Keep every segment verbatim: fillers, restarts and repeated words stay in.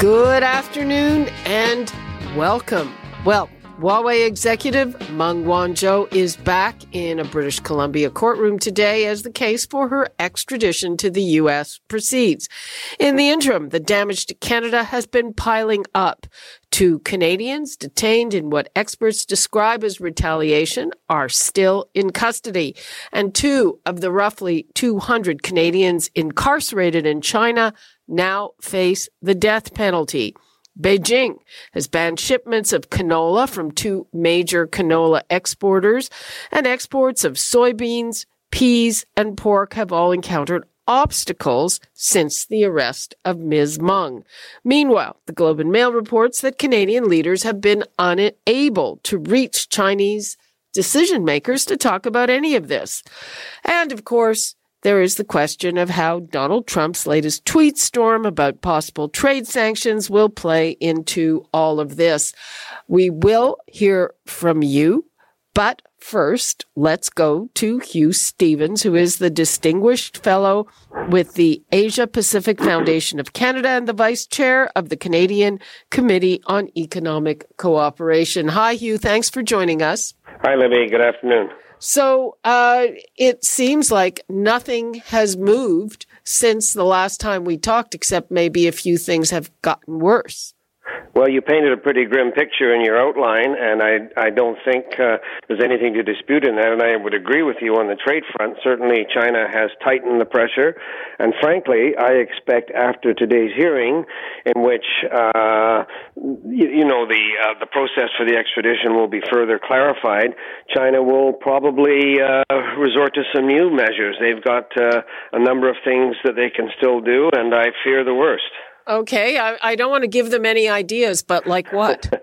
Good afternoon and welcome. Well, Huawei executive Meng Wanzhou is back in a British Columbia courtroom today as the case for her extradition to the U S proceeds. In the interim, the damage to Canada has been piling up. Two Canadians detained in what experts describe as retaliation are still in custody, and two of the roughly two hundred Canadians incarcerated in China now face the death penalty. Beijing has banned shipments of canola from two major canola exporters, and exports of soybeans, peas, and pork have all encountered obstacles since the arrest of Miz Meng. Meanwhile, the Globe and Mail reports that Canadian leaders have been unable to reach Chinese decision makers to talk about any of this. And of course, there is the question of how Donald Trump's latest tweet storm about possible trade sanctions will play into all of this. We will hear from you, but first, let's go to Hugh Stevens, who is the Distinguished Fellow with the Asia Pacific Foundation of Canada and the Vice Chair of the Canadian Committee on Economic Cooperation. Hi, Hugh. Thanks for joining us. Hi, Libby. Good afternoon. So uh, it seems like nothing has moved since the last time we talked, except maybe a few things have gotten worse. Well, you painted a pretty grim picture in your outline, and I, I don't think uh, there's anything to dispute in that, and I would agree with you on the trade front. Certainly, China has tightened the pressure, and frankly, I expect after today's hearing, in which, uh, you, you know, the uh, the process for the extradition will be further clarified, China will probably uh, resort to some new measures. They've got uh, a number of things that they can still do, and I fear the worst. Okay, I, I don't want to give them any ideas, but like what?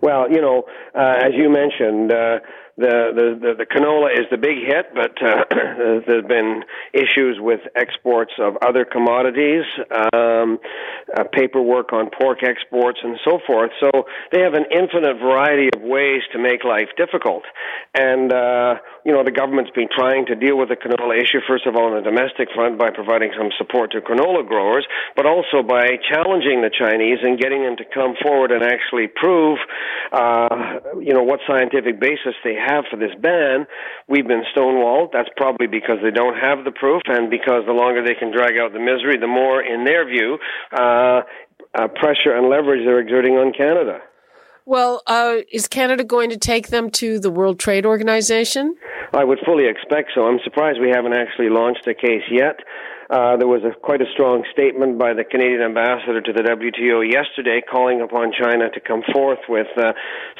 Well, you know, uh, as you mentioned, uh, the, the, the, the canola is the big hit, but uh, there's been issues with exports of other commodities, um, uh, paperwork on pork exports, and so forth. So they have an infinite variety of ways to make life difficult. And, uh, you know, the government's been trying to deal with the canola issue, first of all, on the domestic front by providing some support to canola growers, but also by challenging the Chinese and getting them to come forward and actually prove Uh, you know, what scientific basis they have for this ban. We've been stonewalled. That's probably because they don't have the proof, and because the longer they can drag out the misery, the more, in their view, uh, uh, pressure and leverage they're exerting on Canada. Well, uh, is Canada going to take them to the World Trade Organization? I would fully expect so. I'm surprised we haven't actually launched a case yet. Uh, there was a, quite a strong statement by the Canadian ambassador to the W T O yesterday calling upon China to come forth with uh,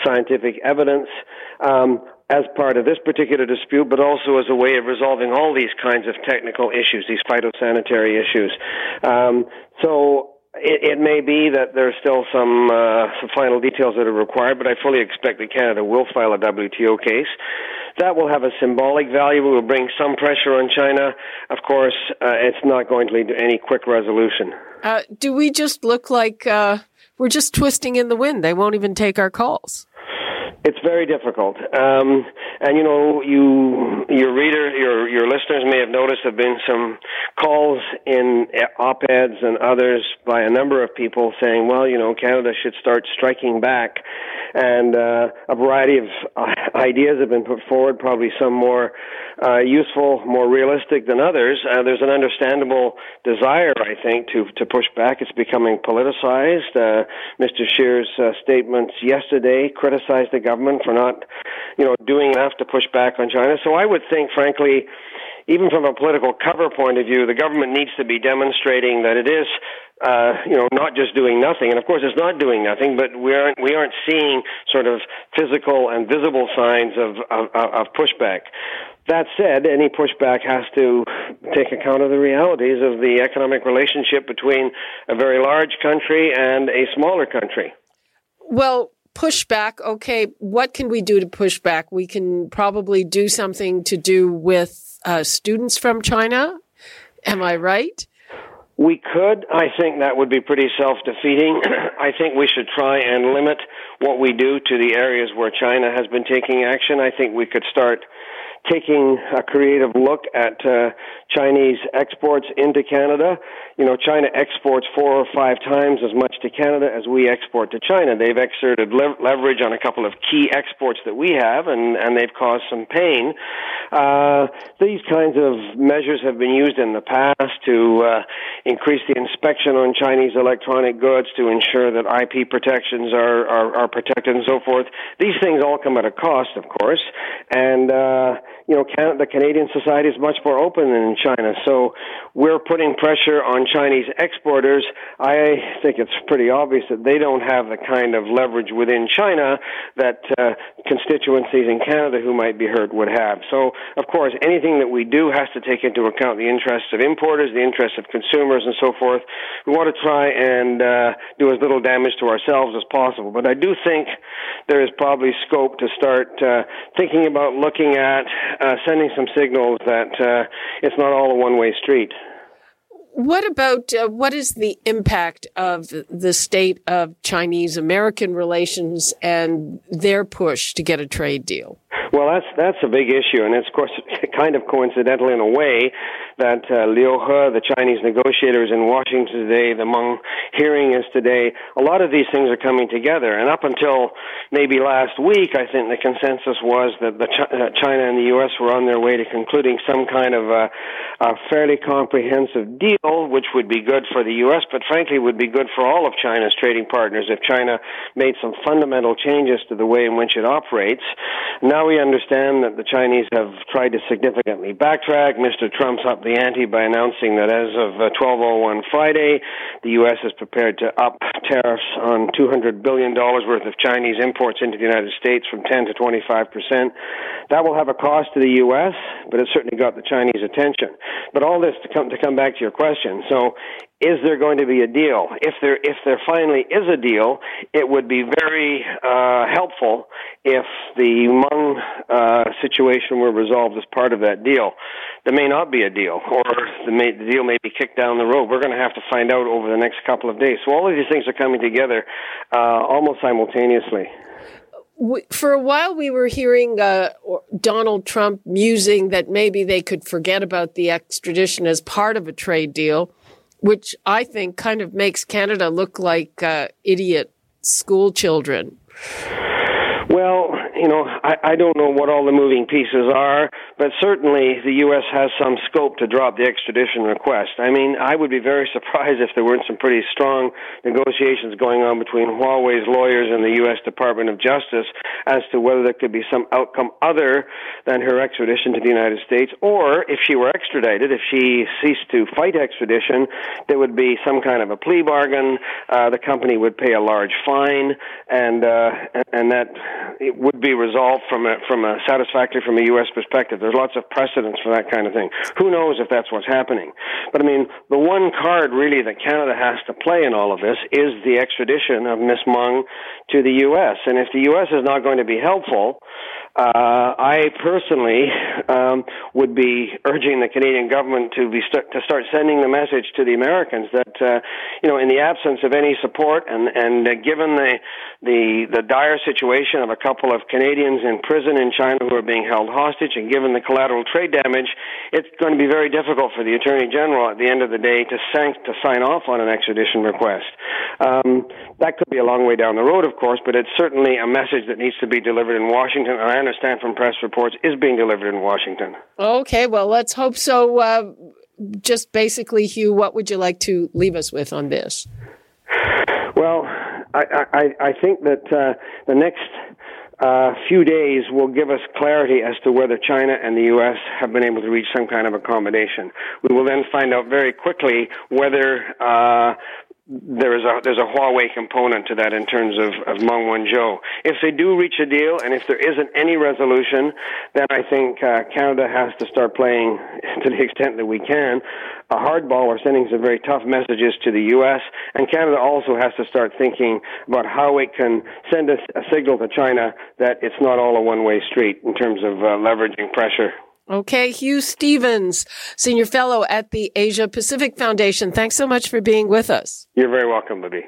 scientific evidence um, as part of this particular dispute, but also as a way of resolving all these kinds of technical issues, these phytosanitary issues. Um, so it, it may be that there's still some, uh, some final details that are required, but I fully expect that Canada will file a W T O case. That will have a symbolic value. It will bring some pressure on China. Of course, uh, it's not going to lead to any quick resolution. Uh, do we just look like uh, we're just twisting in the wind? They won't even take our calls. It's very difficult. Um, and, you know, you, your reader, your, your listeners may have noticed there have been some calls in op-eds and others by a number of people saying, well, you know, Canada should start striking back. And uh, a variety of ideas have been put forward, probably some more uh, useful, more realistic than others. Uh, there's an understandable desire, I think, to, to push back. It's becoming politicized. Uh, Mister Scheer's uh, statements yesterday criticized the government for not, you know, doing enough to push back on China. So I would think, frankly, even from a political cover point of view, the government needs to be demonstrating that it is, uh, you know, not just doing nothing. And of course, it's not doing nothing, but we aren't we aren't seeing sort of physical and visible signs of of, of pushback. That said, any pushback has to take account of the realities of the economic relationship between a very large country and a smaller country. Well, pushback, okay, what can we do to push back? We can probably do something to do with uh, students from China. Am I right? We could. I think that would be pretty self-defeating. I think we should try and limit what we do to the areas where China has been taking action. I think we could start taking a creative look at uh, Chinese exports into Canada. You know, China exports four or five times as much to Canada as we export to China. They've exerted lev- leverage on a couple of key exports that we have, and, and they've caused some pain. Uh, these kinds of measures have been used in the past to uh, increase the inspection on Chinese electronic goods, to ensure that I P protections are, are, are protected and so forth. These things all come at a cost, of course, and uh, you know, Canada, the Canadian society is much more open than in China, so we're putting pressure on Chinese exporters. I think it's pretty obvious that they don't have the kind of leverage within China that uh, constituencies in Canada who might be hurt would have. So, of course, anything that we do has to take into account the interests of importers, the interests of consumers, and so forth. We want to try and uh, do as little damage to ourselves as possible, but I do think there is probably scope to start uh, thinking about looking at Uh, sending some signals that uh, it's not all a one-way street. What about, uh, what is the impact of the state of Chinese-American relations and their push to get a trade deal? Well, that's that's a big issue, and it's, of course, kind of coincidental in a way that uh, Liu He, the Chinese negotiator, is in Washington today. The Meng hearing is today. A lot of these things are coming together, and up until maybe last week, I think the consensus was that the Ch- uh, China and the U S were on their way to concluding some kind of a, a fairly comprehensive deal, which would be good for the U S, but frankly would be good for all of China's trading partners if China made some fundamental changes to the way in which it operates. Now we understand that the Chinese have tried to significantly backtrack. Mister Trump's upped the ante by announcing that as of twelve oh one Friday, the U S is prepared to up tariffs on two hundred billion dollars worth of Chinese imports into the United States from ten to twenty-five percent. That will have a cost to the U S, but it certainly got the Chinese attention. But all this to come to come back to your question. So, is there going to be a deal? If there, if there finally is a deal, it would be very uh, helpful if the Hmong uh, situation were resolved as part of that deal. There may not be a deal, or the, may, the deal may be kicked down the road. We're going to have to find out over the next couple of days. So all of these things are coming together uh, almost simultaneously. For a while, we were hearing uh, Donald Trump musing that maybe they could forget about the extradition as part of a trade deal, which I think kind of makes Canada look like uh, idiot school children. Well, you know, I, I don't know what all the moving pieces are, but certainly the U S has some scope to drop the extradition request. I mean, I would be very surprised if there weren't some pretty strong negotiations going on between Huawei's lawyers and the U S Department of Justice as to whether there could be some outcome other than her extradition to the United States, or if she were extradited, if she ceased to fight extradition, there would be some kind of a plea bargain. Uh, the company would pay a large fine, and uh, and that it would be resolved from a, from a satisfactory from a U S perspective. There's lots of precedents for that kind of thing. Who knows if that's what's happening? But I mean, the one card really that Canada has to play in all of this is the extradition of Miss Meng to the U S. And if the U S is not going to be helpful, uh, I personally um, would be urging the Canadian government to be st- to start sending the message to the Americans that uh, you know, in the absence of any support and and uh, given the the the dire situation of a couple of Canadians in prison in China who are being held hostage, and given the collateral trade damage, it's going to be very difficult for the Attorney General at the end of the day to, sanct- to sign off on an extradition request. Um, that could be a long way down the road, of course, but it's certainly a message that needs to be delivered in Washington, and I understand from press reports is being delivered in Washington. Okay, well, let's hope so. Uh, just basically, Hugh, what would you like to leave us with on this? Well, I, I, I think that uh, the next... A uh, few days will give us clarity as to whether China and the U S have been able to reach some kind of accommodation. We will then find out very quickly whether uh, There is a, there's a Huawei component to that in terms of, of Meng Wanzhou. If they do reach a deal and if there isn't any resolution, then I think uh, Canada has to start playing, to the extent that we can, a hardball. We're sending some very tough messages to the U S, and Canada also has to start thinking about how it can send a, a signal to China that it's not all a one-way street in terms of uh, leveraging pressure. Okay, Hugh Stevens, Senior Fellow at the Asia Pacific Foundation. Thanks so much for being with us. You're very welcome, Libby.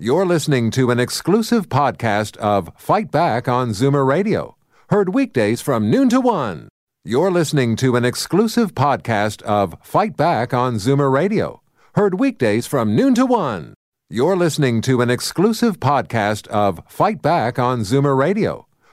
You're listening to an exclusive podcast of Fight Back on Zoomer Radio. Heard weekdays from noon to one. You're listening to an exclusive podcast of Fight Back on Zoomer Radio. Heard weekdays from noon to one. You're listening to an exclusive podcast of Fight Back on Zoomer Radio.